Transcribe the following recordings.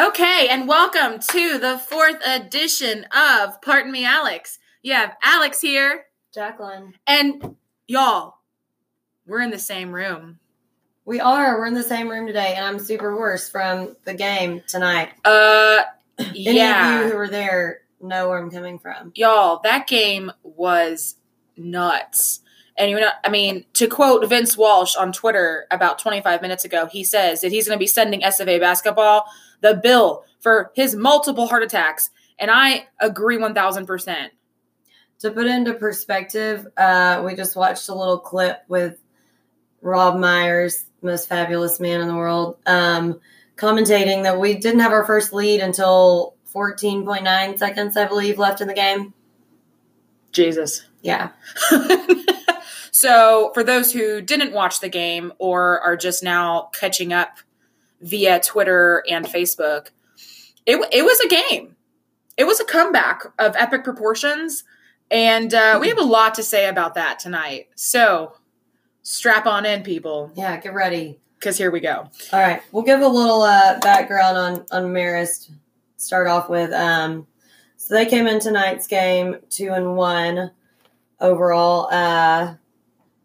Okay, and welcome to the fourth edition of Pardon Me, Alex. You have Alex here. Jacqueline. And y'all, we're in the same room. We are. We're in the same room today, and I'm super hoarse from the game tonight. Any of you who were there know where I'm coming from. Y'all, that game was nuts. And, you know, I mean, to quote Vince Walsh on Twitter about 25 minutes ago, he says that he's going to be sending SFA basketball the bill for his multiple heart attacks. And I agree 1,000%. To put into perspective, we just watched a little clip with Rob Myers, most fabulous man in the world, commentating that we didn't have our first lead until 14.9 seconds, I believe, left in the game. Jesus. Yeah. So for those who didn't watch the game or are just now catching up via Twitter and Facebook, it was a game. It was a comeback of epic proportions, and we have a lot to say about that tonight. So strap on in, people. Yeah, get ready. Because here we go. All right. We'll give a little background on Marist. Start off with so they came in tonight's game 2-1 overall.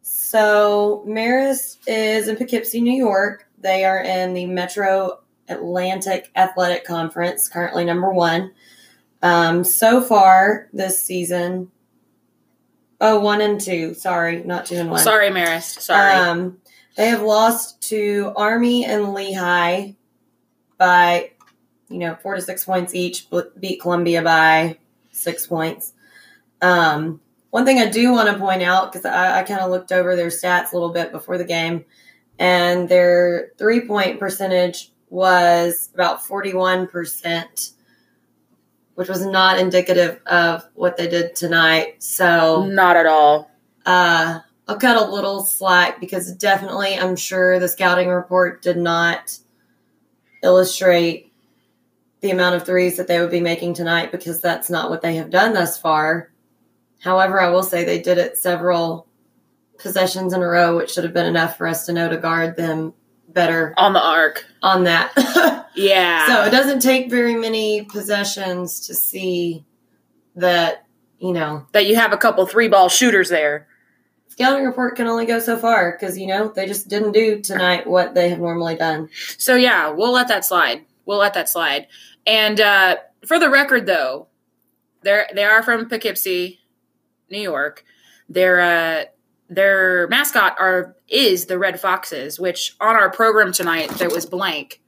So Marist is in Poughkeepsie, New York. They are in the Metro Atlantic Athletic Conference, currently number one. So far this season, 1-2. Sorry, not 2-1. Sorry, Marist. Sorry. They have lost to Army and Lehigh by, 4 to 6 points each, beat Columbia by 6 points. One thing I do want to point out, because I kind of looked over their stats a little bit before the game, and their three-point percentage was about 41%, which was not indicative of what they did tonight. So not at all. I'll cut a little slack because definitely I'm sure the scouting report did not illustrate the amount of threes that they would be making tonight because that's not what they have done thus far. However, I will say they did it several possessions in a row, which should have been enough for us to know to guard them better. On the arc. On that. Yeah. So it doesn't take very many possessions to see that, That you have a couple three-ball shooters there. Scouting report can only go so far because, they just didn't do tonight what they have normally done. So, yeah, we'll let that slide. And for the record, though, they are from Poughkeepsie, New York. Their mascot is the Red Foxes, which on our program tonight that was blank.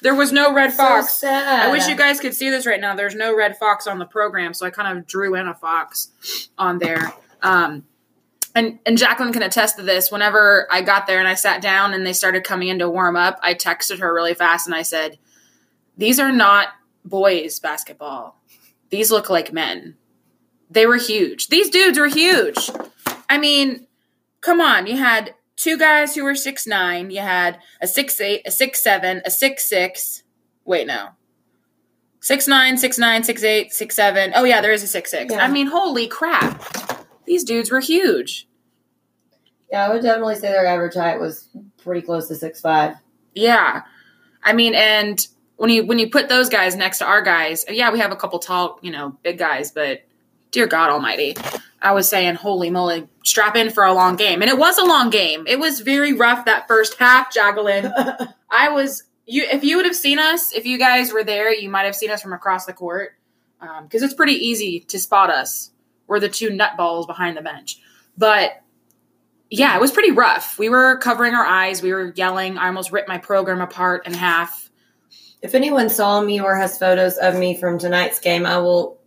There was no Red Fox. So sad. I wish you guys could see this right now. There's no Red Fox on the program, so I kind of drew in a fox on there. And Jacqueline can attest to this. Whenever I got there and I sat down and they started coming in to warm up, I texted her really fast and I said, "These are not boys basketball. These look like men." They were huge. These dudes were huge. I mean, come on. You had two guys who were 6'9". You had a 6'8", a 6'7", a 6'6". Wait, no. 6'9", 6'9", 6'8", 6'7". Oh, yeah, there is a 6'6". Yeah. I mean, holy crap. These dudes were huge. Yeah, I would definitely say their average height was pretty close to 6'5". Yeah. I mean, and when you put those guys next to our guys, yeah, we have a couple tall, big guys, but – dear God Almighty, I was saying, holy moly, strap in for a long game. And it was a long game. It was very rough that first half, Jacqueline. If you would have seen us, if you guys were there, you might have seen us from across the court because it's pretty easy to spot us. We're the two nutballs behind the bench. But, yeah, it was pretty rough. We were covering our eyes. We were yelling. I almost ripped my program apart in half. If anyone saw me or has photos of me from tonight's game, I will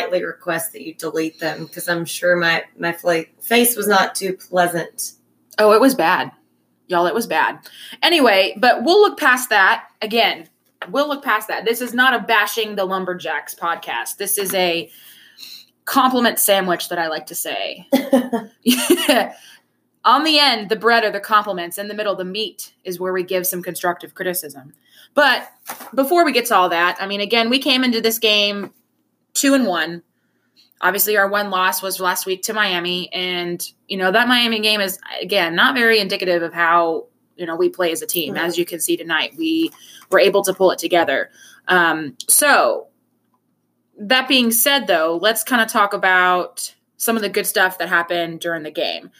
politely request that you delete them because I'm sure my face was not too pleasant. Oh, it was bad. Y'all, it was bad. Anyway, but we'll look past that. Again, we'll look past that. This is not a bashing the Lumberjacks podcast. This is a compliment sandwich that I like to say. Yeah. On the end, the bread are the compliments. In the middle, the meat is where we give some constructive criticism. But before we get to all that, I mean, again, we came into this game 2-1. Obviously, our one loss was last week to Miami. And, that Miami game is, again, not very indicative of how you know, we play as a team. Mm-hmm. As you can see tonight, we were able to pull it together. So that being said, though, let's kind of talk about some of the good stuff that happened during the game.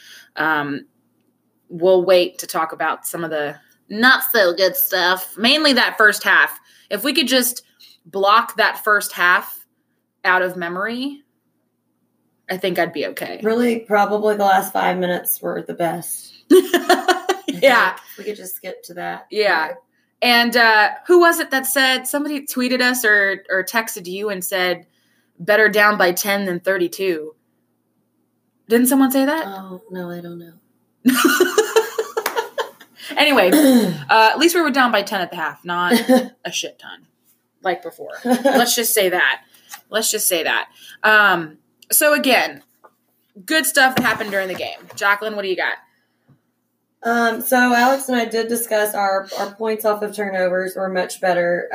We'll wait to talk about some of the not so good stuff, mainly that first half. If we could just block that first half out of memory, I think I'd be okay. Really, probably the last 5 minutes were the best. Yeah. We could just skip to that. Yeah. And who was it that said, somebody tweeted us or texted you and said, better down by 10 than 32. Didn't someone say that? Oh, no, I don't know. Anyway, at least we were down by 10 at the half, not a shit ton like before. Let's just say that. So, again, good stuff that happened during the game. Jacqueline, what do you got? So Alex and I did discuss our points off of turnovers were much better.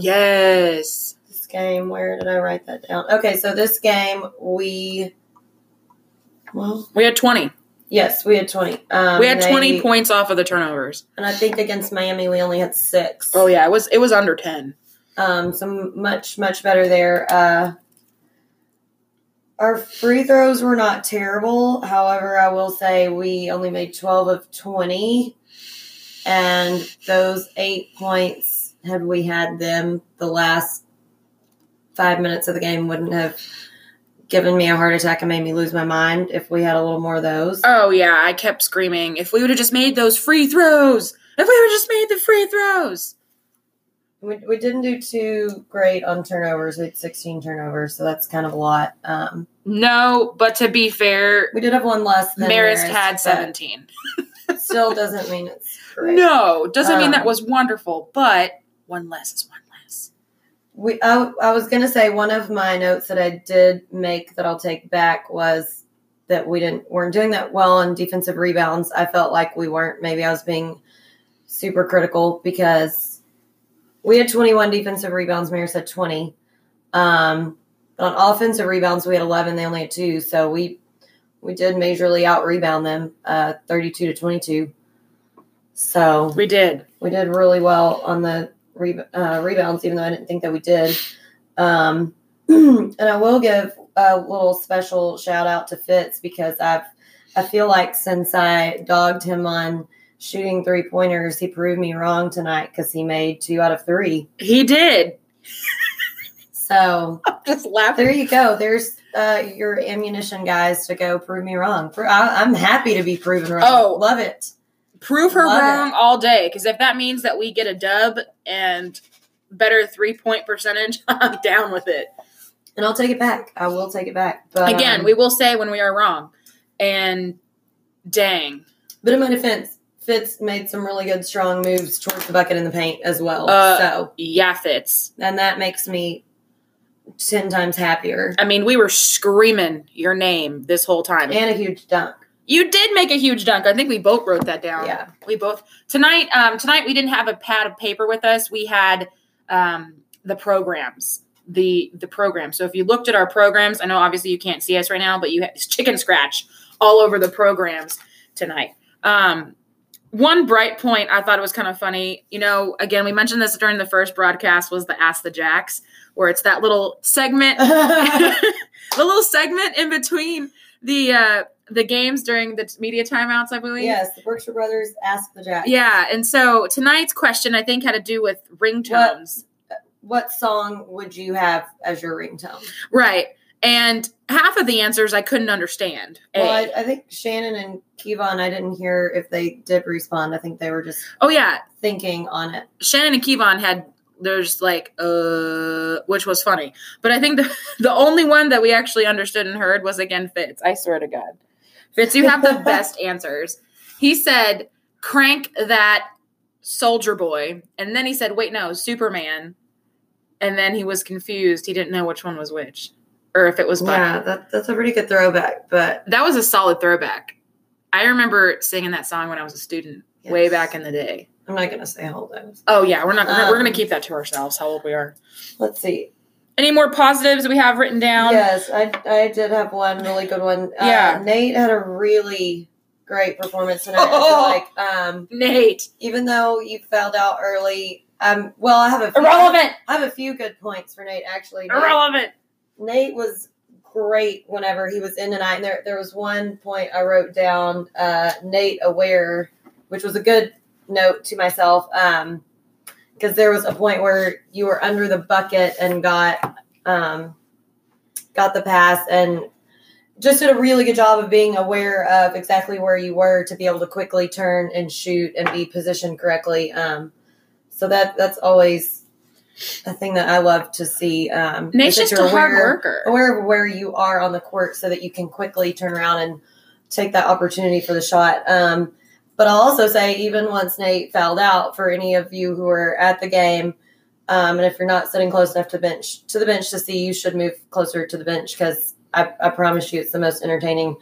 Yes. This game, where did I write that down? Okay, so this game we had 20. Yes, we had 20. We had 20 points off of the turnovers. And I think against Miami we only had 6. Oh, yeah, it was under 10. So much, much better there. Our free throws were not terrible. However, I will say we only made 12 of 20. And those 8 points, had we had them, the last 5 minutes of the game wouldn't have given me a heart attack and made me lose my mind if we had a little more of those. Oh, yeah. I kept screaming, if we would have just made those free throws! If we would have just made the free throws! We didn't do too great on turnovers. We had 16 turnovers, so that's kind of a lot. No, but to be fair, we did have one less than Marist had 17. Still doesn't mean it's great. No, doesn't mean that was wonderful, but one less is one less. I was going to say one of my notes that I did make that I'll take back was that weren't doing that well on defensive rebounds. I felt like we weren't. Maybe I was being super critical because we had 21 defensive rebounds. Marist had 20. But on offensive rebounds, we had 11. They only had 2. So we did majorly out-rebound them, 32 to 22. So we did really well on the rebounds, even though I didn't think that we did. And I will give a little special shout-out to Fitz because I feel like since I dogged him on shooting three-pointers, he proved me wrong tonight because he made 2 out of 3. He did. So I'm just laughing. There you go. There's your ammunition, guys, to go prove me wrong. I'm happy to be proven wrong. Oh, love it. Prove her wrong all day, because if that means that we get a dub and better three-point percentage, I'm down with it. And I'll take it back. I will take it back. But again, we will say when we are wrong. And dang. But in my defense, Fitz made some really good strong moves towards the bucket in the paint as well. Yeah, Fitz. And that makes me 10 times happier. I mean, we were screaming your name this whole time. And a huge dunk. You did make a huge dunk. I think we both wrote that down. Yeah. We both. Tonight we didn't have a pad of paper with us. We had the programs. The program. So if you looked at our programs, I know obviously you can't see us right now, but you had chicken scratch all over the programs tonight. One bright point, I thought it was kind of funny, you know, again, we mentioned this during the first broadcast, was the Ask the Jacks, where it's that little segment, the little segment in between the games during the media timeouts, I believe. Yes, the Berkshire Brothers Ask the Jacks. Yeah, and so tonight's question, I think, had to do with ringtones. What song would you have as your ringtone? Right. And half of the answers I couldn't understand. Well, I think Shannon and Kevon, I didn't hear if they did respond. I think they were just thinking on it. Shannon and Kevon had, there's like, which was funny. But I think the only one that we actually understood and heard was, again, Fitz. I swear to God. Fitz, you have the best answers. He said, crank that Soldier Boy. And then he said, wait, no, Superman. And then he was confused. He didn't know which one was which. Or if it was Bucky. Yeah, that's a pretty good throwback. But that was a solid throwback. I remember singing that song when I was a student way back in the day. I'm not going to say how old I was. Oh, yeah. We're not. We're going to keep that to ourselves, how old we are. Let's see. Any more positives we have written down? Yes, I did have one really good one. Nate had a really great performance tonight. I feel like Nate, even though you fouled out early, well, I have a few, irrelevant. I have a few good points for Nate actually. Irrelevant. Nate was great whenever he was in tonight. And there was one point I wrote down, Nate aware, which was a good note to myself, because there was a point where you were under the bucket and got the pass and just did a really good job of being aware of exactly where you were to be able to quickly turn and shoot and be positioned correctly. So that's always a thing that I love to see. Nate's just a hard worker. Aware of where you are on the court so that you can quickly turn around and take that opportunity for the shot. But I'll also say, even once Nate fouled out, for any of you who were at the game, and if you're not sitting close enough to the bench to see, you should move closer to the bench because I promise you it's the most entertaining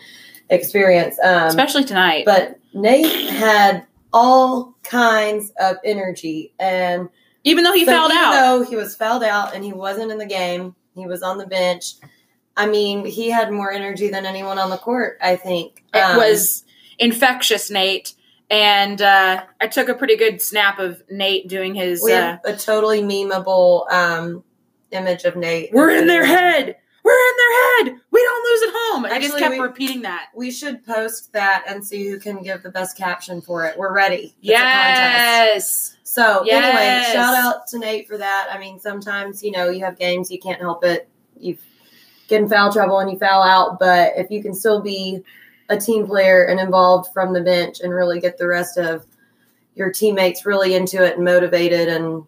experience. Especially tonight. But Nate had all kinds of energy. And even though he was fouled out and he wasn't in the game, he was on the bench. I mean, he had more energy than anyone on the court, I think. It was infectious, Nate. And I took a pretty good snap of Nate doing his... We have a totally memeable image of Nate. We're in their head! We're in their head! We don't lose at home! Actually, I just kept repeating that. We should post that and see who can give the best caption for it. We're ready. It's yes! A contest. So, yes. Anyway, shout out to Nate for that. I mean, sometimes, you have games, you can't help it. You get in foul trouble and you foul out, but if you can still be a team player and involved from the bench and really get the rest of your teammates really into it and motivated and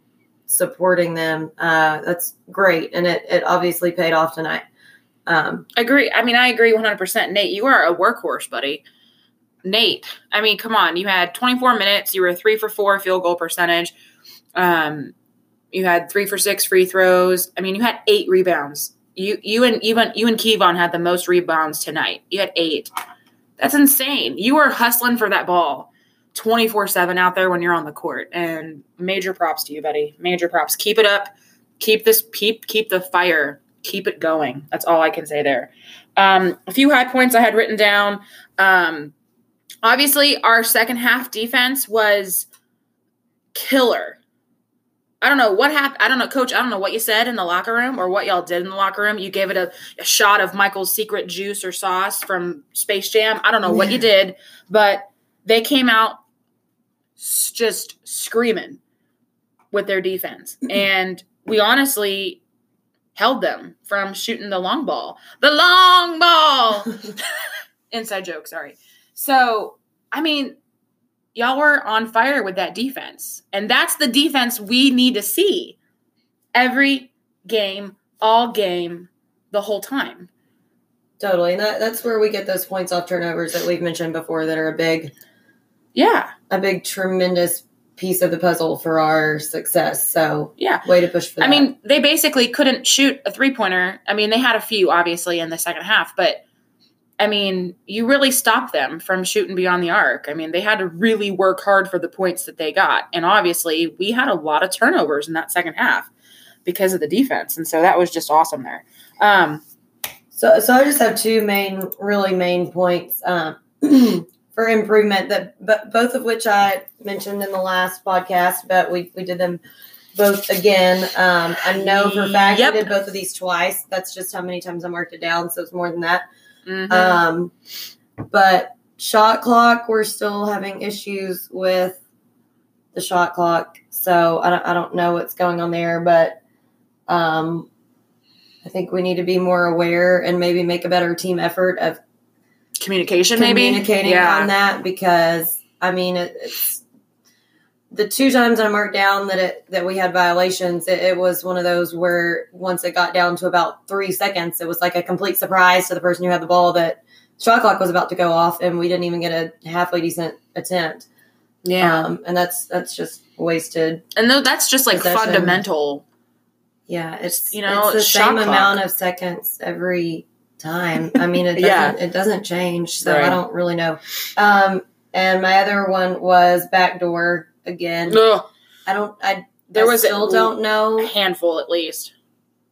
supporting them. That's great. And it obviously paid off tonight. Agree. I mean, I agree 100%. Nate, you are a workhorse, buddy. Nate, I mean, come on. You had 24 minutes. You were 3 for 4 field goal percentage. You had 3 for 6 free throws. I mean, you had 8 rebounds. You and Kevon had the most rebounds tonight. You had 8. That's insane. You were hustling for that ball 24/7 out there when you're on the court. And major props to you, buddy. Major props. Keep it up. Keep the fire. Keep it going. That's all I can say there. A few high points I had written down. Obviously, our second half defense was killer. I don't know what happened. I don't know, Coach, I don't know what you said in the locker room or what y'all did in the locker room. You gave it a shot of Michael's secret juice or sauce from Space Jam. I don't know what you did, but they came out just screaming with their defense. And we honestly held them from shooting the long ball. The long ball! Inside joke, sorry. So, I mean... Y'all were on fire with that defense. And that's the defense we need to see every game, all game, the whole time. Totally. And that's where we get those points off turnovers that we've mentioned before that are a big, tremendous piece of the puzzle for our success. So, way to push for that. I mean, they basically couldn't shoot a three-pointer. I mean, they had a few, obviously, in the second half, but... I mean, you really stopped them from shooting beyond the arc. I mean, they had to really work hard for the points that they got. And obviously, we had a lot of turnovers in that second half because of the defense. And so that was just awesome there. So I just have two main points for improvement, but both of which I mentioned in the last podcast, but we did them both again. I know for a fact I did both of these twice. That's just how many times I marked it down, so it's more than that. Mm-hmm. But shot clock, we're still having issues with the shot clock. So I don't know what's going on there, but, I think we need to be more aware and maybe make a better team effort of communicating on that, because I mean, it's the two times I marked down that we had violations. It was one of those where once it got down to about 3 seconds, it was like a complete surprise to the person who had the ball that shot clock was about to go off, and we didn't even get a halfway decent attempt. Yeah, and that's just wasted. And that's just like possession. Fundamental. Yeah, it's the same amount of seconds every time. I mean, it doesn't change, so right. I don't really know. And my other one was backdoor. Again, ugh. I still don't know. A handful at least.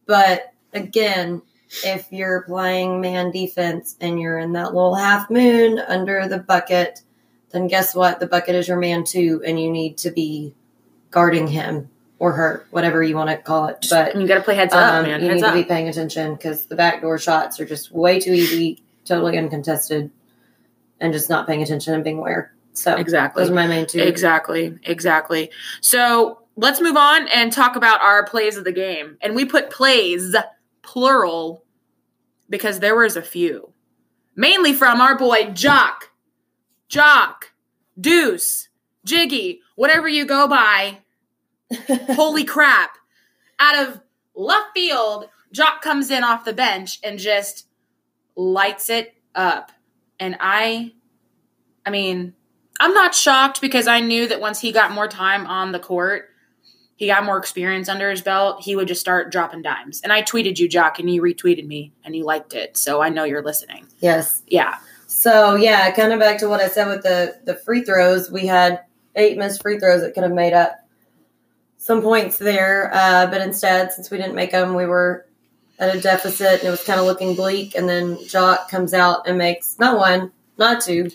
But again, if you're playing man defense and you're in that little half moon under the bucket, then guess what? The bucket is your man too, and you need to be guarding him or her, whatever you want to call it. But you got to play heads up, man. You need to be paying attention because the backdoor shots are just way too easy, totally uncontested, and just not paying attention and being aware. So exactly, those are my main two. Exactly. So let's move on and talk about our plays of the game. And we put plays, plural, because there was a few. Mainly from our boy Jock, Deuce, Jiggy, whatever you go by. Holy crap. Out of left field, Jock comes in off the bench and just lights it up. And I mean, I'm not shocked because I knew that once he got more time on the court, he got more experience under his belt, he would just start dropping dimes. And I tweeted you, Jock, and you retweeted me, and you liked it. So I know you're listening. Yes. Yeah. So, yeah, kind of back to what I said with the free throws. We had 8 missed free throws that could have made up some points there. But instead, since we didn't make them, we were at a deficit, and it was kind of looking bleak. And then Jock comes out and makes not one, not two,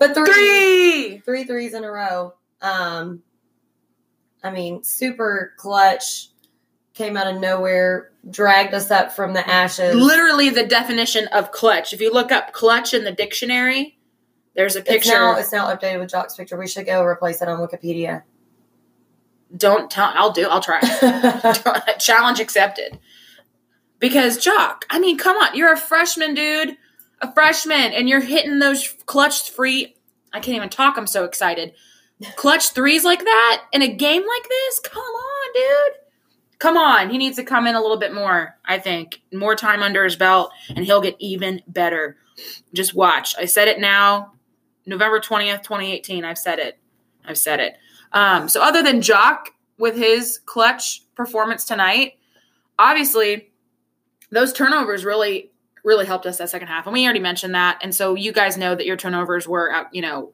but three threes in a row. I mean, super clutch, came out of nowhere, dragged us up from the ashes. Literally the definition of clutch. If you look up clutch in the dictionary, there's a picture. It's now updated with Jock's picture. We should go replace it on Wikipedia. Don't tell. I'll try. Challenge accepted. Because Jock, I mean, come on. You're a freshman, dude. A freshman. And you're hitting those clutch free. I can't even talk. I'm so excited. Clutch threes like that in a game like this? Come on, dude. Come on. He needs to come in a little bit more, I think. More time under his belt, and he'll get even better. Just watch. I said it now. November 20th, 2018. I've said it. So other than Jock with his clutch performance tonight, obviously – those turnovers really, really helped us that second half. And we already mentioned that. And so you guys know that your turnovers were,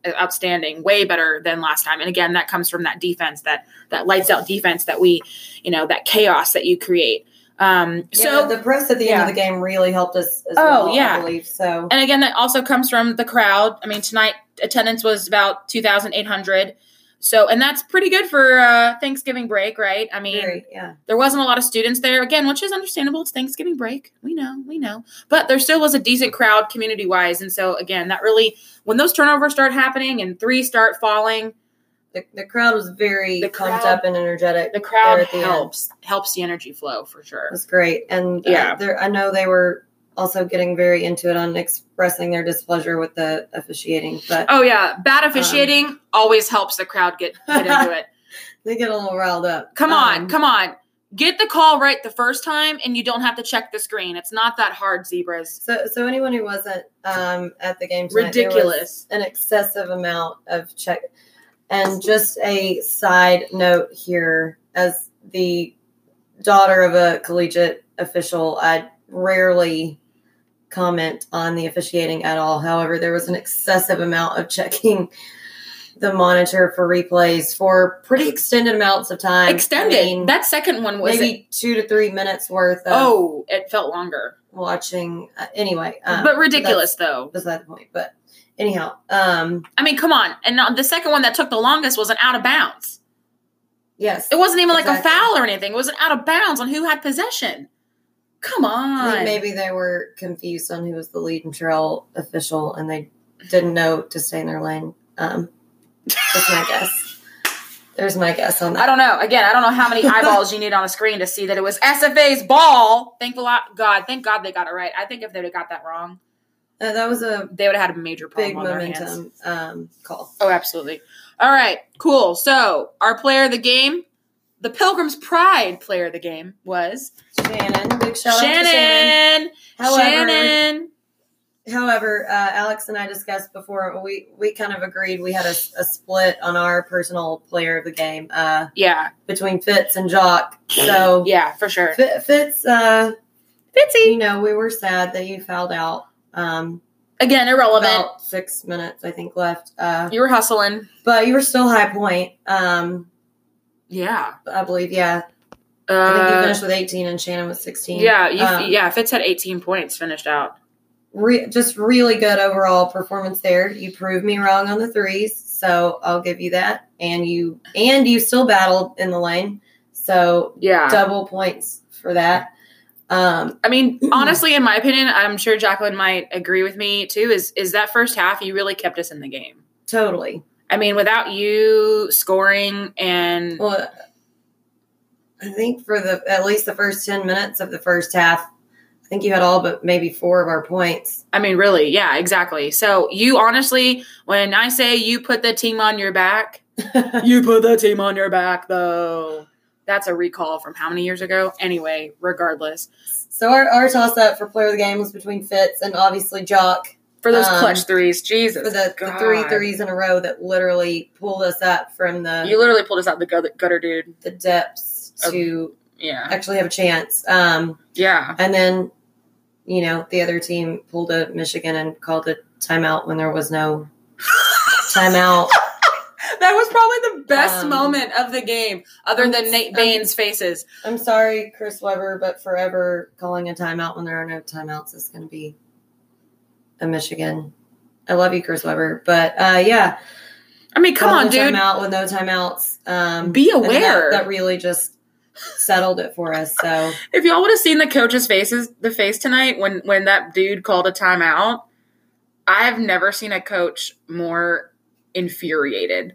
outstanding, way better than last time. And again, that comes from that defense, that lights out defense that we, that chaos that you create. So the press at the end of the game really helped us as well, I believe. So. And again, that also comes from the crowd. I mean, tonight attendance was about 2,800. So, and that's pretty good for Thanksgiving break, right? I mean, There wasn't a lot of students there. Again, which is understandable. It's Thanksgiving break. We know. But there still was a decent crowd community-wise. And so, again, that really – when those turnovers start happening and threes start falling – the crowd was very pumped up and energetic. The crowd helps the energy flow for sure. It was great. And I know they were – also getting very into it on expressing their displeasure with the officiating. But bad officiating always helps the crowd get into it. They get a little riled up. Come on. Get the call right the first time, and you don't have to check the screen. It's not that hard, zebras. So anyone who wasn't at the game tonight, ridiculous. There was an excessive amount of check. And just a side note here, as the daughter of a collegiate official, I rarely comment on the officiating at all. However, there was an excessive amount of checking the monitor for replays for pretty extended amounts of time. Extended. I mean, that second one was maybe 2 to 3 minutes worth of it felt longer watching. Anyway. But ridiculous though. Beside the point. But anyhow. I mean, come on. And the second one that took the longest was an out of bounds. Yes. It wasn't even like a foul or anything. It was an out of bounds on who had possession. Come on. Maybe they were confused on who was the lead and trail official, and they didn't know to stay in their lane. That's my guess. There's my guess on that. I don't know. Again, I don't know how many eyeballs you need on a screen to see that it was SFA's ball. Thank God they got it right. I think if they'd have got that wrong, they would have had a major problem big on momentum their hands. Call. Oh, absolutely. All right, cool. So our player of the game. The Pilgrim's Pride player of the game was Shannon. Big shout out to Shannon. However, Alex and I discussed before, we kind of agreed we had a split on our personal player of the game. Between Fitz and Jock. So for sure. Fitz, Fitzy. We were sad that he fouled out. Again, irrelevant. About 6 minutes, I think, left. You were hustling, but you were still high point. I believe, I think you finished with 18 and Shannon with 16. Yeah, Fitz had 18 points finished out. Just really good overall performance there. You proved me wrong on the threes, so I'll give you that. And you still battled in the lane, so double points for that. I mean, honestly, in my opinion, I'm sure Jacqueline might agree with me too, is that first half you really kept us in the game. Totally. I mean, without you scoring and... Well, I think for at least the first 10 minutes of the first half, I think you had all but maybe 4 of our points. I mean, really, yeah, exactly. So you honestly, when I say you put the team on your back, you put the team on your back, though. That's a recall from how many years ago? Anyway, regardless. So our toss-up for player of the game was between Fitz and obviously Jock. For those clutch threes, Jesus. For the 3 threes in a row that literally pulled us up from the... You literally pulled us out the gutter, dude. The depths to actually have a chance. And then, the other team pulled a Michigan and called a timeout when there was no timeout. That was probably the best moment of the game, other than Nate Bain's faces. I'm sorry, Chris Webber, but forever calling a timeout when there are no timeouts is going to be a Michigan. I love you, Chris Webber, but I mean, come on, dude. Timeout with no timeouts. Be aware. That really just settled it for us. So, if y'all would have seen the coach's face tonight when that dude called a timeout, I have never seen a coach more infuriated.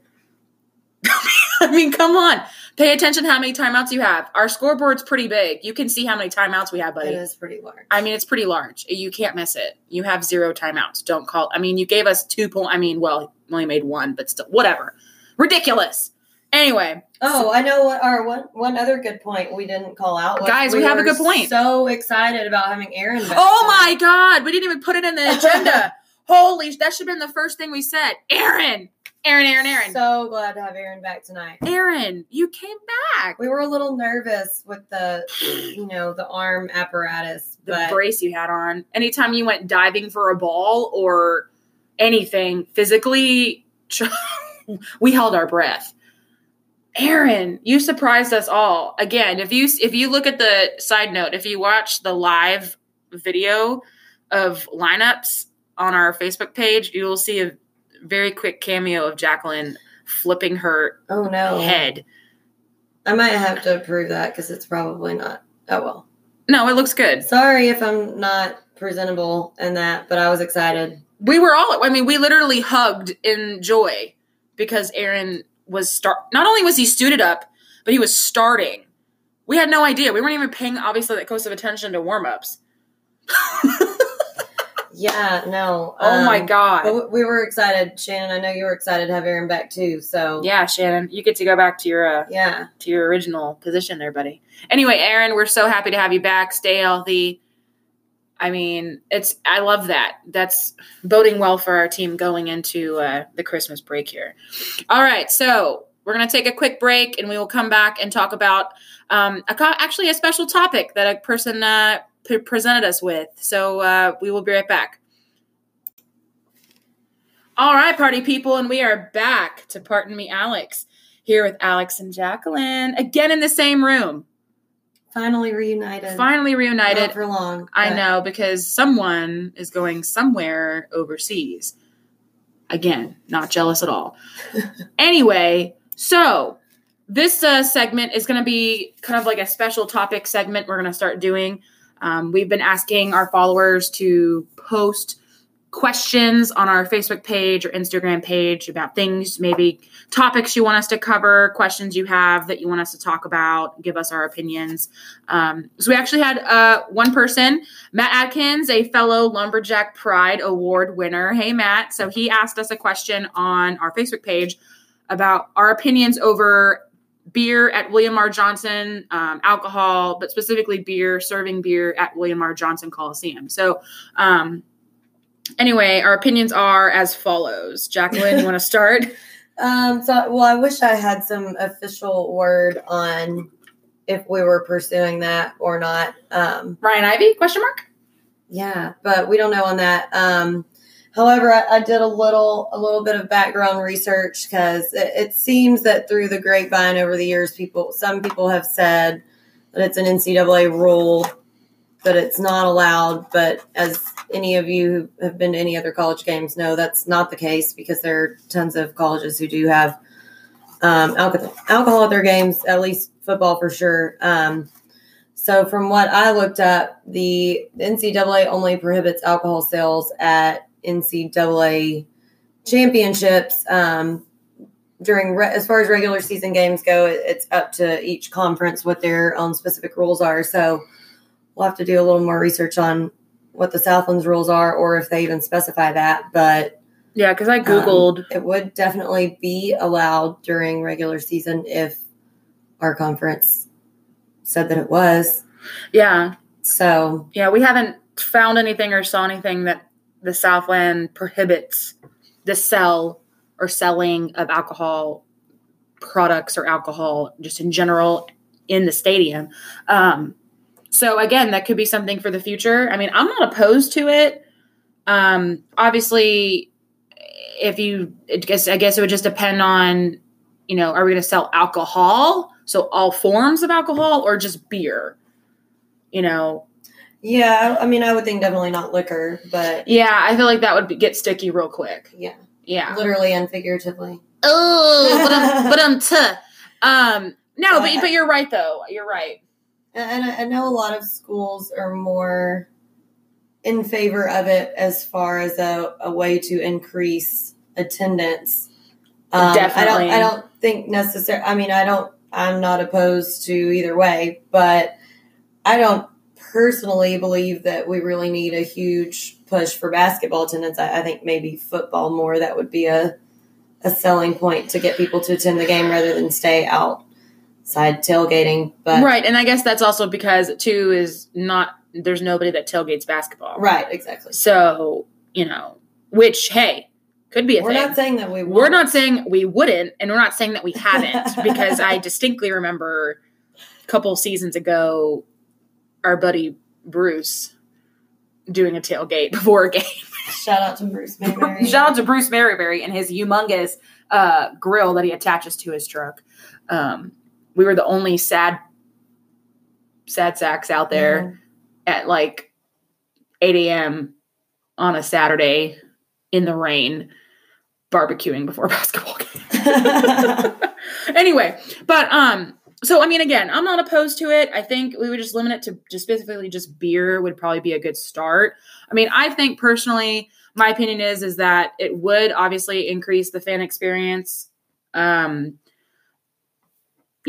I mean, come on. Pay attention to how many timeouts you have. Our scoreboard's pretty big. You can see how many timeouts we have, buddy. It is pretty large. I mean, it's pretty large. You can't miss it. You have 0 timeouts. Don't call. I mean, you gave us 2 points. I mean, well, only made 1, but still, whatever. Ridiculous. Anyway. Oh, I know our one other good point we didn't call out. Guys, we have a good point. So excited about having Aaron back. Oh, my God. We didn't even put it in the agenda. Holy, that should have been the first thing we said. Aaron. So glad to have Aaron back tonight. Aaron, you came back. We were a little nervous with the, the arm apparatus. The brace you had on. Anytime you went diving for a ball or anything, physically, we held our breath. Aaron, you surprised us all. Again, if you look at the side note, if you watch the live video of lineups on our Facebook page, you will see a very quick cameo of Jacqueline flipping her head. I might have to approve that because it's probably not. Oh, well. No, it looks good. Sorry if I'm not presentable in that, but I was excited. We were all, we literally hugged in joy because Aaron not only was he suited up, but he was starting. We had no idea. We weren't even paying, obviously, that close of attention to warm-ups. Yeah, no. Oh, my God. But we were excited. Shannon, I know you were excited to have Aaron back, too. So yeah, Shannon, you get to go back to your original position there, buddy. Anyway, Aaron, we're so happy to have you back. Stay healthy. I mean, I love that. That's boding well for our team going into the Christmas break here. All right, so we're going to take a quick break, and we will come back and talk about actually a special topic that a person presented us with. So we will be right back. All right, party people, and we are back to Pardon Me, Alex, here with Alex and Jacqueline, again in the same room. Finally reunited. Not for long. But... I know, because someone is going somewhere overseas. Again, not jealous at all. Anyway, so this segment is going to be kind of like a special topic segment we're going to start doing. We've been asking our followers to post questions on our Facebook page or Instagram page about things, maybe topics you want us to cover, questions you have that you want us to talk about, give us our opinions. So we actually had one person, Matt Adkins, a fellow Lumberjack Pride Award winner. Hey, Matt. So he asked us a question on our Facebook page about our opinions over beer at William R. Johnson, alcohol, but specifically serving beer at William R. Johnson Coliseum. So, anyway, our opinions are as follows. Jacqueline, you want to start? I wish I had some official word on if we were pursuing that or not. Ryan Ivey, question mark? Yeah, but we don't know on that. However, I did a little bit of background research because it seems that through the grapevine over the years, some people have said that it's an NCAA rule, that it's not allowed. But as any of you who have been to any other college games know, that's not the case, because there are tons of colleges who do have alcohol at their games, at least football for sure. So from what I looked up, the NCAA only prohibits alcohol sales at NCAA championships. As far as regular season games go, it's up to each conference what their own specific rules are. So we'll have to do a little more research on what the Southland's rules are, or if they even specify that. But yeah, because I Googled, it would definitely be allowed during regular season if our conference said that it was. Yeah. So yeah, we haven't found anything or saw anything that the Southland prohibits the sell or selling of alcohol products or alcohol just in general in the stadium. So again, that could be something for the future. I mean, I'm not opposed to it. Obviously, I guess it would just depend on, you know, are we going to sell alcohol? So all forms of alcohol, or just beer, you know? Yeah. I mean, I would think definitely not liquor, but yeah, I feel like that would get sticky real quick. Yeah. Yeah. Literally and figuratively. Oh, no, but you're right though. You're right. And I know a lot of schools are more in favor of it as far as a way to increase attendance. Definitely. I don't think necessarily, I mean, I'm not opposed to either way, but I don't personally believe that we really need a huge push for basketball attendance. I think maybe football more, that would be a selling point to get people to attend the game rather than stay outside tailgating. But right. And I guess that's also because too is not, there's nobody that tailgates basketball. Right. Exactly. So, you know, which, hey, could be a thing. We're not saying that we wouldn't. We're not saying we wouldn't, and we're not saying that we haven't, because I distinctly remember a couple seasons ago our buddy Bruce doing a tailgate before a game. Shout out to Bruce Mayberry. Shout out to Bruce Mayberry and his humongous grill that he attaches to his truck. We were the only sad sacks out there at like 8 a.m. on a Saturday in the rain, barbecuing before basketball game. Anyway, but so I mean, again, I'm not opposed to it. I think we would just limit it to just specifically just beer would probably be a good start. I mean, I think personally, my opinion is that it would obviously increase the fan experience. You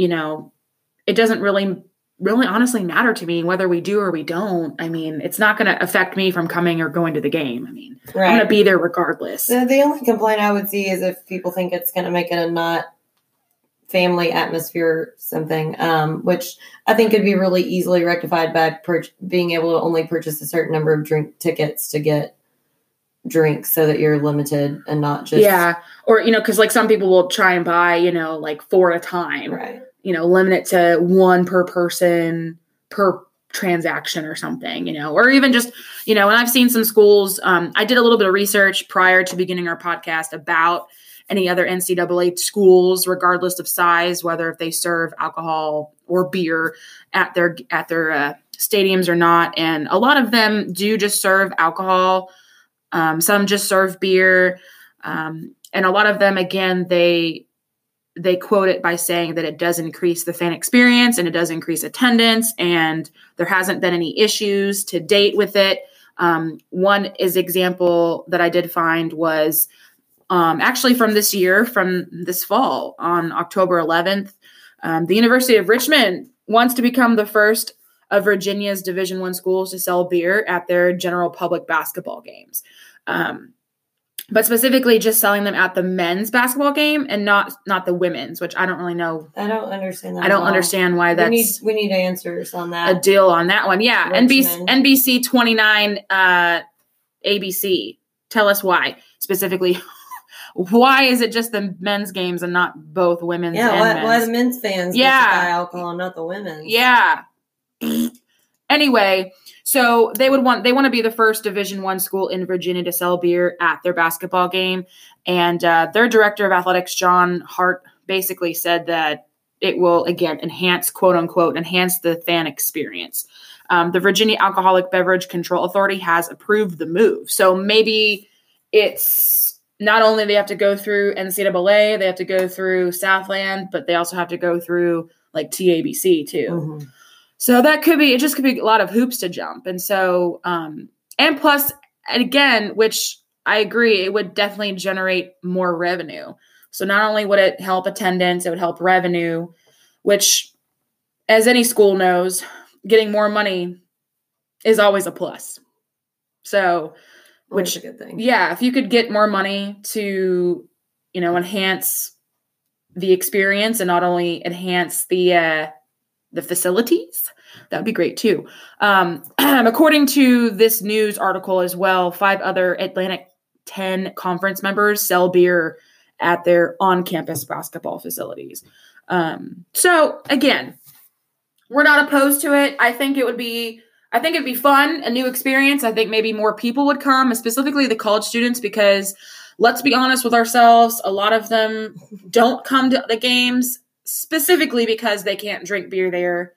know, it doesn't really honestly matter to me whether we do or we don't. I mean, it's not going to affect me from coming or going to the game. I mean, right. I'm going to be there regardless. So the only complaint I would see is if people think it's going to make it a not family atmosphere or something, which I think could be really easily rectified by being able to only purchase a certain number of drink tickets to get drinks so that you're limited and not just. Yeah. Or, you know, because like some people will try and buy, you know, like four at a time. Right. You know, limit it to one per person per transaction or something, you know, or even just, you know, and I've seen some schools, I did a little bit of research prior to beginning our podcast about any other NCAA schools, regardless of size, whether if they serve alcohol or beer at their stadiums or not. And a lot of them do just serve alcohol. Some just serve beer. And a lot of them, again, they quote it by saying that it does increase the fan experience and it does increase attendance, and there hasn't been any issues to date with it. One is example that I did find was actually from this fall on October 11th, the University of Richmond wants to become the first of Virginia's Division I schools to sell beer at their general public basketball games. But specifically just selling them at the men's basketball game and not the women's, which I don't really know. I don't understand that. I don't understand why that's. We need answers on that. A deal on that one. Yeah. NBC 29 ABC. Tell us why. Specifically, why is it just the men's games and not both women's and men's? Yeah, why the men's fans get to buy alcohol and not the women's? Yeah. Anyway, so they want to be the first Division I school in Virginia to sell beer at their basketball game. And their director of athletics, John Hart, basically said that it will, again, enhance, quote unquote, enhance the fan experience. The Virginia Alcoholic Beverage Control Authority has approved the move. So maybe it's not only they have to go through NCAA, they have to go through Southland, but they also have to go through like TABC too. Mm-hmm. So that could be, it just could be a lot of hoops to jump. And so, and plus, and again, which I agree, it would definitely generate more revenue. So not only would it help attendance, it would help revenue, which, as any school knows, getting more money is always a plus. So, which, always a good thing. Yeah, if you could get more money to, you know, enhance the experience and not only enhance the facilities, that would be great too. According to this news article as well, 5 other Atlantic 10 conference members sell beer at their on-campus basketball facilities. So again, we're not opposed to it. I think it'd be fun, a new experience. I think maybe more people would come, specifically the college students, because let's be honest with ourselves, a lot of them don't come to the games specifically because they can't drink beer there.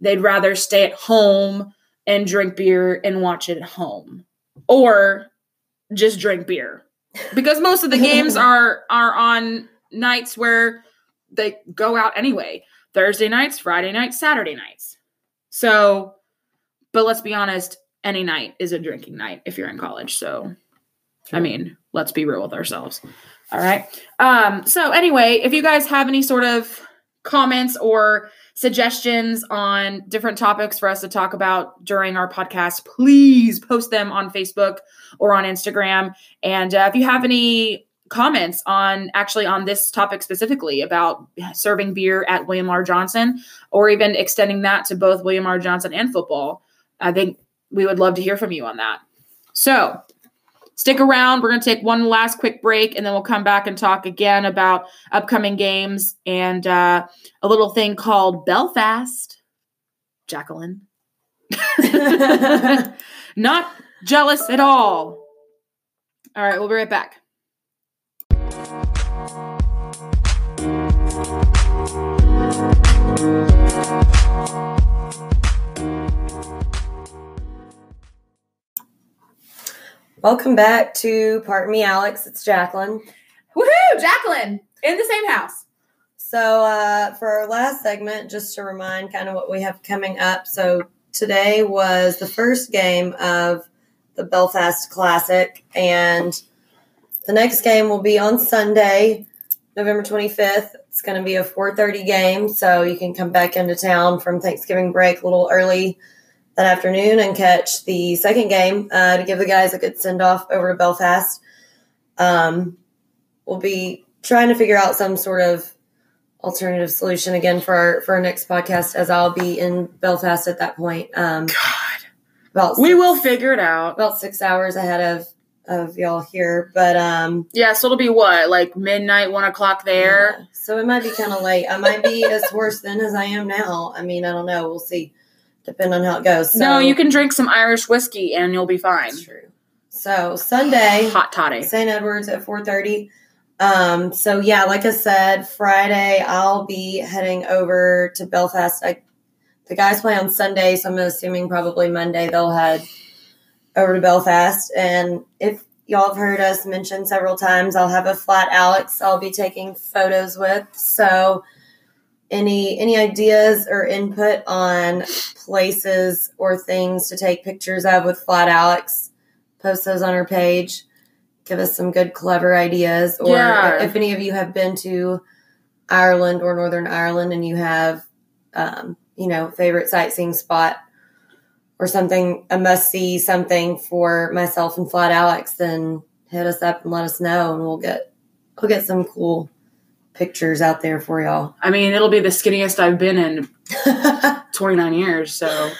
They'd rather stay at home and drink beer and watch it at home, or just drink beer. Because most of the games are on nights where they go out anyway. Thursday nights, Friday nights, Saturday nights. So, but let's be honest, any night is a drinking night if you're in college. So, sure. I mean, let's be real with ourselves. All right. So anyway, if you guys have any sort of comments or suggestions on different topics for us to talk about during our podcast, please post them on Facebook or on Instagram. And if you have any comments on this topic specifically about serving beer at William R. Johnson, or even extending that to both William R. Johnson and football, I think we would love to hear from you on that. So stick around. We're going to take one last quick break, and then we'll come back and talk again about upcoming games and a little thing called Belfast. Jacqueline. Not jealous at all. All right, we'll be right back. Welcome back to Pardon Me, Alex. It's Jacqueline. Woohoo! Jacqueline! In the same house. So for our last segment, just to remind kind of what we have coming up. So today was the first game of the Belfast Classic, and the next game will be on Sunday, November 25th. It's going to be a 4:30 game, so you can come back into town from Thanksgiving break a little early that afternoon and catch the second game to give the guys a good send-off over to Belfast. We'll be trying to figure out some sort of alternative solution again for our next podcast, as I'll be in Belfast at that point. We will figure it out. About 6 hours ahead of y'all here, but yeah, so it'll be what, like midnight, 1 o'clock there. Yeah. So it might be kind of late. I might be as worse then as I am now. I mean, I don't know. We'll see, depending on how it goes. So, no, you can drink some Irish whiskey and you'll be fine. That's true. So Sunday, hot toddy, St. Edward's at 4:30. So yeah, like I said, Friday I'll be heading over to Belfast. The guys play on Sunday, so I'm assuming probably Monday they'll head over to Belfast. And if y'all have heard us mention several times, I'll have a Flat Alex I'll be taking photos with. So any ideas or input on places or things to take pictures of with Flat Alex, post those on her page. Give us some good, clever ideas. Or if any of you have been to Ireland or Northern Ireland and you have, favorite sightseeing spot, or something, a must-see something for myself and Flat Alex, then hit us up and let us know, and we'll get some cool pictures out there for y'all. I mean, it'll be the skinniest I've been in 29 years, so.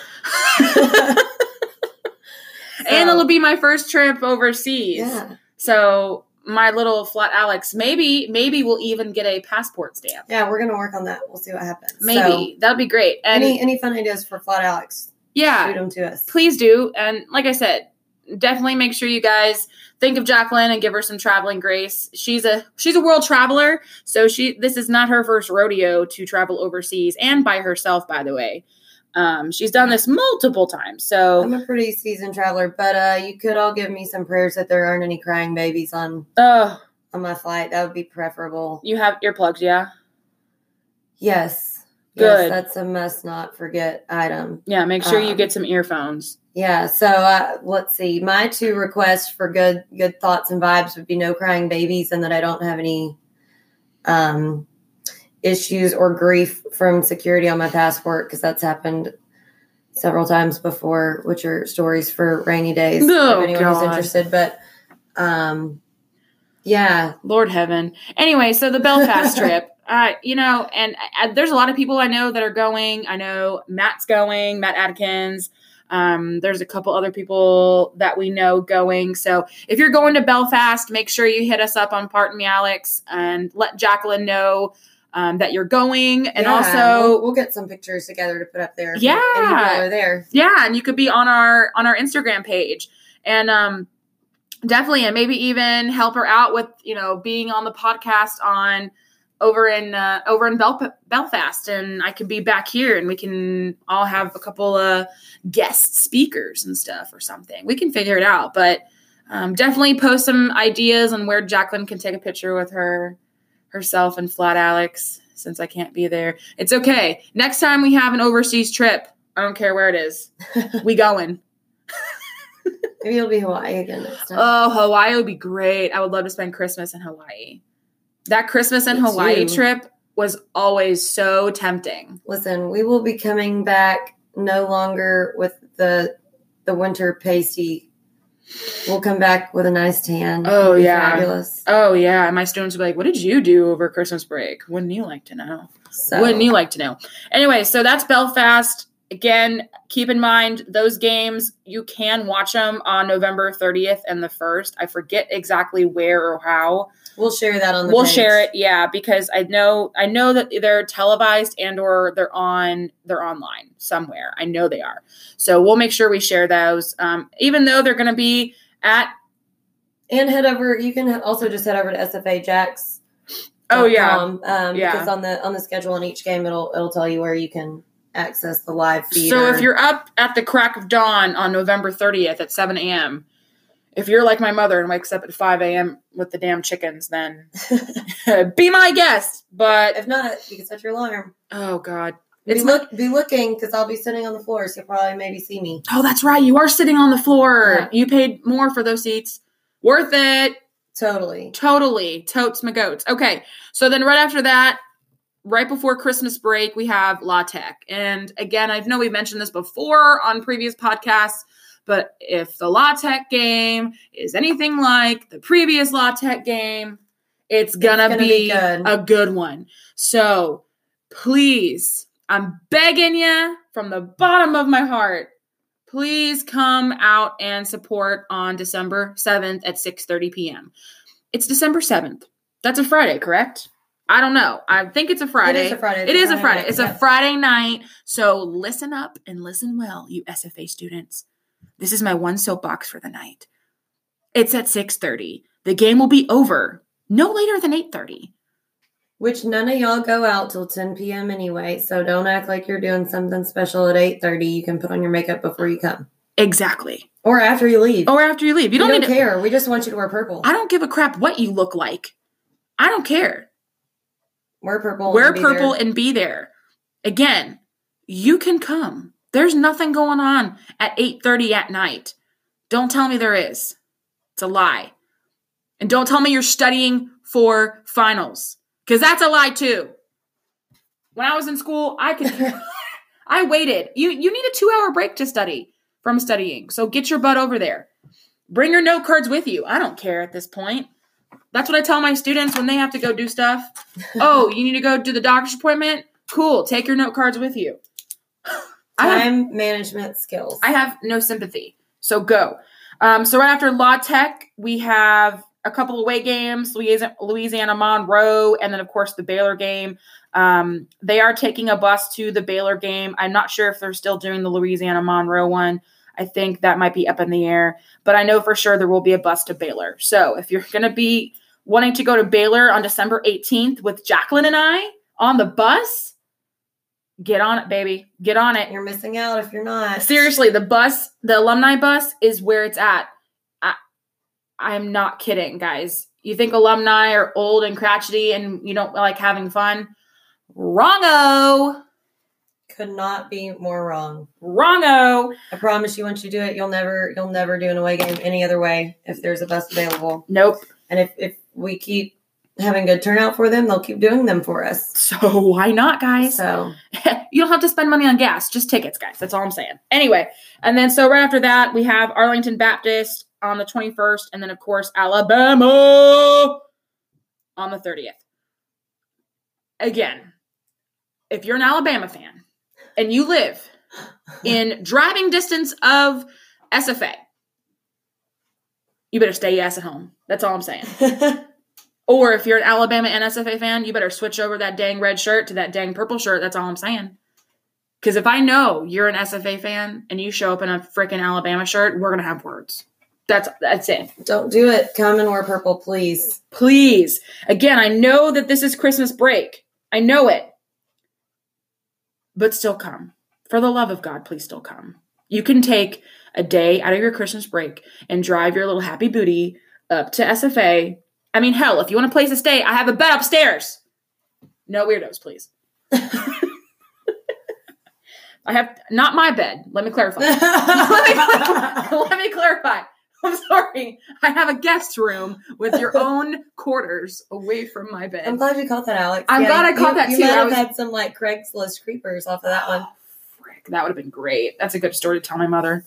And it'll be my first trip overseas. Yeah. So my little Flat Alex, maybe we'll even get a passport stamp. Yeah, we're going to work on that. We'll see what happens. Maybe. So, that'd be great. And any fun ideas for Flat Alex? Yeah, shoot them to us. Please do. And like I said, definitely make sure you guys think of Jacqueline and give her some traveling grace. She's a world traveler, so this is not her first rodeo to travel overseas and by herself, by the way. She's done this multiple times. So I'm a pretty seasoned traveler, but you could all give me some prayers that there aren't any crying babies on my flight. That would be preferable. You have earplugs, yeah? Yes. Good. Yes, that's a must not forget item. Yeah, make sure you get some earphones. Yeah, so let's see. My two requests for good thoughts and vibes would be no crying babies and that I don't have any issues or grief from security on my passport, because that's happened several times before, which are stories for rainy days if anyone is interested. But yeah, Lord heaven. Anyway, so the Belfast trip, there's a lot of people I know that are going. I know Matt's going, Matt Adkins. There's a couple other people that we know going. So if you're going to Belfast, make sure you hit us up on Pardon Me Alex and let Jacqueline know that you're going. And also we'll get some pictures together to put up there. Yeah. Yeah. And you could be on our Instagram page and, definitely. And maybe even help her out with, being on the podcast over in Belfast, and I could be back here and we can all have a couple of guest speakers and stuff or something. We can figure it out, but, definitely post some ideas on where Jacqueline can take a picture with herself and Flat Alex, since I can't be there. It's okay. Next time we have an overseas trip, I don't care where it is. We going. Maybe it'll be Hawaii again next time. Oh, Hawaii would be great. I would love to spend Christmas in Hawaii. That Christmas in Hawaii trip was always so tempting. Listen, we will be coming back no longer with the winter pasty. We'll come back with a nice tan. Oh, yeah. Fabulous. Oh, yeah. And my students will be like, what did you do over Christmas break? Wouldn't you like to know? Anyway, so that's Belfast. Again, keep in mind those games, you can watch them on November 30th and the 1st. I forget exactly where or how. We'll share that on the We'll page. Share it, yeah, because I know that they're televised and or they're online somewhere. I know they are. So we'll make sure we share those. Even though they're going to be at and head over, you can also just head over to SFA Jacks. Oh yeah. Because on the schedule in each game it'll tell you where you can access the live feed. So if you're up at the crack of dawn on November 30th at 7 a.m., if you're like my mother and wakes up at 5 a.m. with the damn chickens, then be my guest. But if not, you can set your alarm. Oh, God. Be looking, because I'll be sitting on the floor, so you'll probably maybe see me. Oh, that's right. You are sitting on the floor. Yeah. You paid more for those seats. Worth it. Totally. Totes my goats. Okay. So then right after that, right before Christmas break, we have La Tech. And again, I know we've mentioned this before on previous podcasts, but if the La Tech game is anything like the previous La Tech game, it's gonna be a good one. So please, I'm begging you from the bottom of my heart, please come out and support on December 7th at 6:30 p.m. It's December 7th. That's a Friday, correct? I don't know. I think it's a Friday. It is a Friday. It's a Friday night. So listen up and listen well, you SFA students. This is my one soapbox for the night. It's at 6:30. The game will be over no later than 8:30. Which none of y'all go out till 10 p.m. anyway. So don't act like you're doing something special at 8:30. You can put on your makeup before you come. Exactly. Or after you leave. You don't care. We just want you to wear purple. I don't give a crap what you look like. I don't care. Wear purple and be there. Again, you can come. There's nothing going on at 8:30 at night. Don't tell me there is. It's a lie. And don't tell me you're studying for finals, because that's a lie too. When I was in school, I waited. You need a 2-hour break to study from studying. So get your butt over there. Bring your note cards with you. I don't care at this point. That's what I tell my students when they have to go do stuff. Oh, you need to go do the doctor's appointment? Cool. Take your note cards with you. Time management skills. I have no sympathy. So go. So right after La Tech, we have a couple of away games, Louisiana Monroe, and then, of course, the Baylor game. They are taking a bus to the Baylor game. I'm not sure if they're still doing the Louisiana Monroe one. I think that might be up in the air, but I know for sure there will be a bus to Baylor. So if you're going to be wanting to go to Baylor on December 18th with Jacqueline and I on the bus, get on it, baby. Get on it. You're missing out if you're not. Seriously, the bus, the alumni bus is where it's at. I'm not kidding, guys. You think alumni are old and crotchety and you don't like having fun? Wrong-o. Could not be more wrong. Wrong-o. I promise you, once you do it, you'll never do an away game any other way if there's a bus available. Nope. And if we keep having good turnout for them, they'll keep doing them for us. So why not, guys? So you don't have to spend money on gas, just tickets, guys. That's all I'm saying. Anyway, and then so right after that, we have Arlington Baptist on the 21st, and then, of course, Alabama on the 30th. Again, if you're an Alabama fan and you live in driving distance of SFA, you better stay your ass at home. That's all I'm saying. Or if you're an Alabama and SFA fan, you better switch over that dang red shirt to that dang purple shirt. That's all I'm saying. Because if I know you're an SFA fan and you show up in a freaking Alabama shirt, we're going to have words. That's it. Don't do it. Come and wear purple, please. Please. Again, I know that this is Christmas break. I know it. But still come. For the love of God, please still come. You can take a day out of your Christmas break and drive your little happy booty up to SFA. I mean, hell, if you want a place to stay, I have a bed upstairs. No weirdos, please. I have not my bed. Let me clarify. Let me clarify. I'm sorry. I have a guest room with your own quarters away from my bed. I'm glad you caught that, Alex. I'm glad I caught that too. You might have had some like Craigslist creepers off of that one. Frick, that would have been great. That's a good story to tell my mother.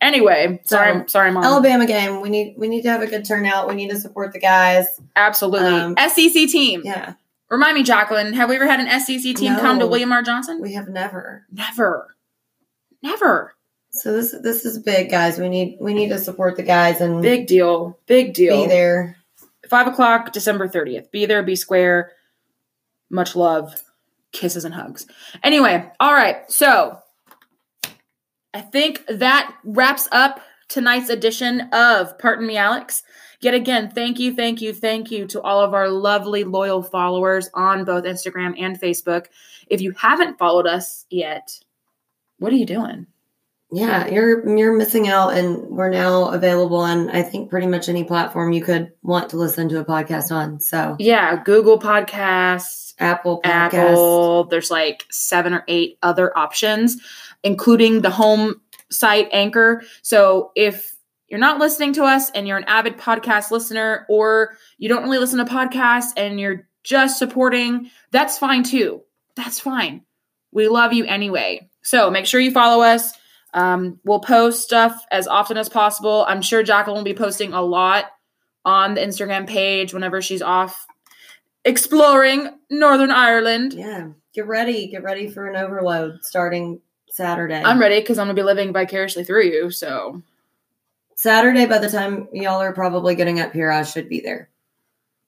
Anyway, sorry, Mom. Alabama game. We need to have a good turnout. We need to support the guys. Absolutely. SEC team. Yeah. Remind me, Jacqueline, have we ever had an SEC team come to William R. Johnson? We have never. Never. So this is big, guys. We need to support the guys and big deal. Be there. 5:00, December 30th. Be there, be square. Much love, kisses and hugs. Anyway, all right. So I think that wraps up tonight's edition of Pardon Me, Alex. Yet again, thank you to all of our lovely, loyal followers on both Instagram and Facebook. If you haven't followed us yet, what are you doing? Yeah, you're missing out, and we're now available on, I think, pretty much any platform you could want to listen to a podcast on. So yeah, Google Podcasts, Apple Podcasts. There's like 7 or 8 other options, including the home site Anchor. So if you're not listening to us and you're an avid podcast listener, or you don't really listen to podcasts and you're just supporting, that's fine too. That's fine. We love you anyway. So make sure you follow us. We'll post stuff as often as possible. I'm sure Jacqueline will be posting a lot on the Instagram page whenever she's off exploring Northern Ireland. Yeah. Get ready for an overload starting Saturday. I'm ready because I'm going to be living vicariously through you. So Saturday, by the time y'all are probably getting up here, I should be there.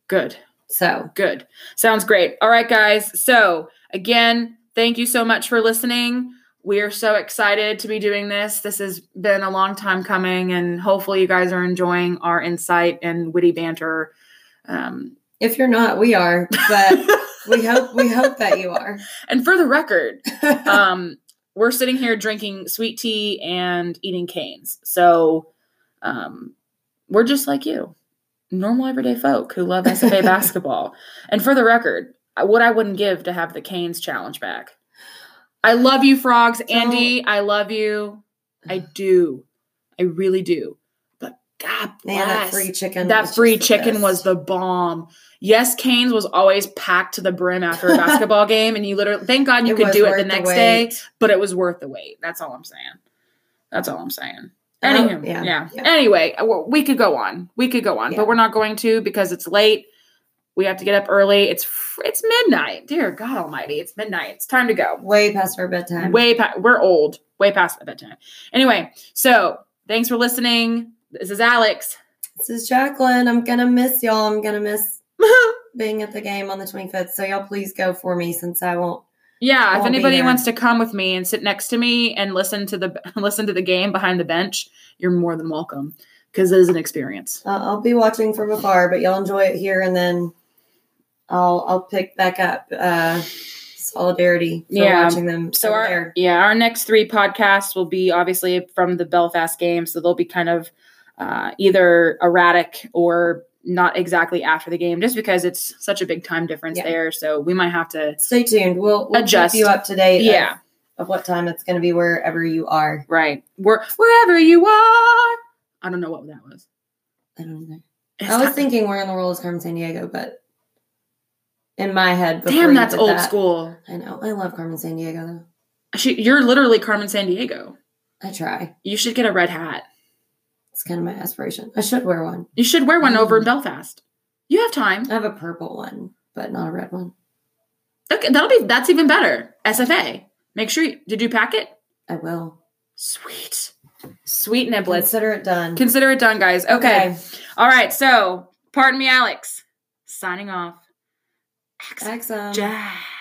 Good. So. Good. Sounds great. All right, guys. So, again, thank you so much for listening. We are so excited to be doing this. This has been a long time coming, and hopefully you guys are enjoying our insight and witty banter. If you're not, we are. But we hope that you are. And for the record, we're sitting here drinking sweet tea and eating Canes. So... we're just like you, normal everyday folk who love SFA basketball. And for the record, what I wouldn't give to have the Canes challenge back. I love you, frogs. Andy, I love you. I do. I really do. But God bless. Man, that free chicken was the bomb. Yes, Canes was always packed to the brim after a basketball game. And you literally, thank God you could do it the next day, but it was worth the wait. That's all I'm saying. Anywho, yeah. Anyway, we could go on, yeah. But we're not going to because it's late. We have to get up early. It's midnight. Dear God Almighty, it's midnight. It's time to go. Way past our bedtime. We're old. Way past the bedtime. Anyway, so thanks for listening. This is Alex. This is Jacqueline. I'm gonna miss y'all. I'm gonna miss being at the game on the 25th. So y'all please go for me since I won't Yeah, if anybody wants to come with me and sit next to me and listen to the game behind the bench, you're more than welcome because it is an experience. I'll be watching from afar, but y'all enjoy it here, and then I'll pick back up solidarity for watching them. So our next three podcasts will be obviously from the Belfast game, so they'll be kind of either erratic or not exactly after the game, just because it's such a big time difference there. So we might have to stay tuned. We'll adjust you up today. Yeah. Of what time it's going to be wherever you are. Right. Wherever you are. I don't know what that was. I don't know. I was thinking we're on the roll as Carmen San Diego, but in my head. Damn, that's old school. I know. I love Carmen San Diego though. You're literally Carmen San Diego. I try. You should get a red hat. It's kind of my aspiration. I should wear one. You should wear one over in Belfast. You have time. I have a purple one, but not a red one. Okay, that's even better. SFA. Make sure did you pack it? I will. Sweet niblets. Consider it done, guys. Okay. All right. So, pardon me, Alex. Signing off. Ask the Jacks.